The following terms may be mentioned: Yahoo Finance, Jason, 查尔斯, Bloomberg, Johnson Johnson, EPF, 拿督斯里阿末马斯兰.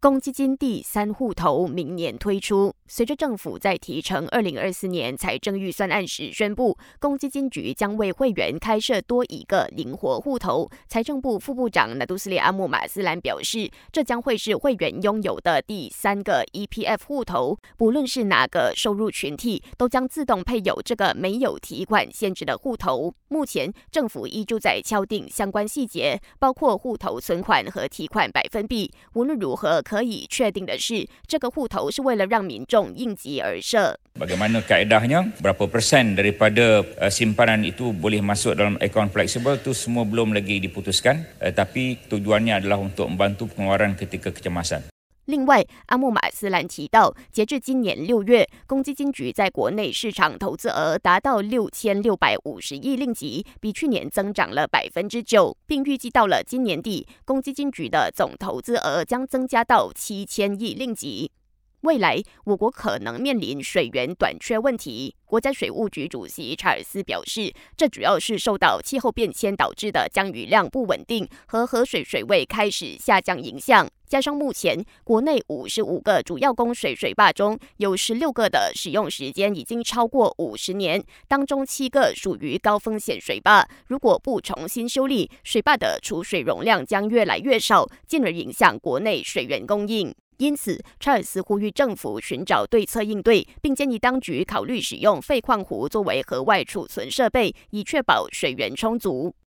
公积金第三户头明年推出。随着政府在提呈2024年财政预算案时宣布，公积金局将为会员开设多一个灵活户头，财政部副部长拿督斯里阿穆马斯兰表示，这将会是会员拥有的第三个 EPF 户头，不论是哪个收入群体，都将自动配有这个没有提款限制的户头。目前政府依旧在敲定相关细节，包括户头存款和提款百分比。无论如何，可以确定的是，这个户头是为了让民众应急而设。Bagaimana kaedahnya, berapa persen daripada simpanan itu boleh masuk dalam akaun fleksibel itu semua belum lagi diputuskan, tapi tujuannya adalah untuk membantu pengeluaran ketika kecemasan。另外，阿穆马斯兰提到，截至今年6月，公积金局在国内市场投资额达到6650亿令吉，比去年增长了9%，并预计到了今年底，公积金局的总投资额将增加到7000亿令吉。未来，我国可能面临水源短缺问题。国家水务局主席查尔斯表示，这主要是受到气候变迁导致的降雨量不稳定和河水水位开始下降影响，加上目前国内55个主要供水水坝中，有16个的使用时间已经超过50年，当中7个属于高风险水坝，如果不重新修理，水坝的储水容量将越来越少，进而影响国内水源供应。因此，查尔斯呼吁政府寻找对策应对，并建议当局考虑使用废矿湖作为河外储存设备，以确保水源充足。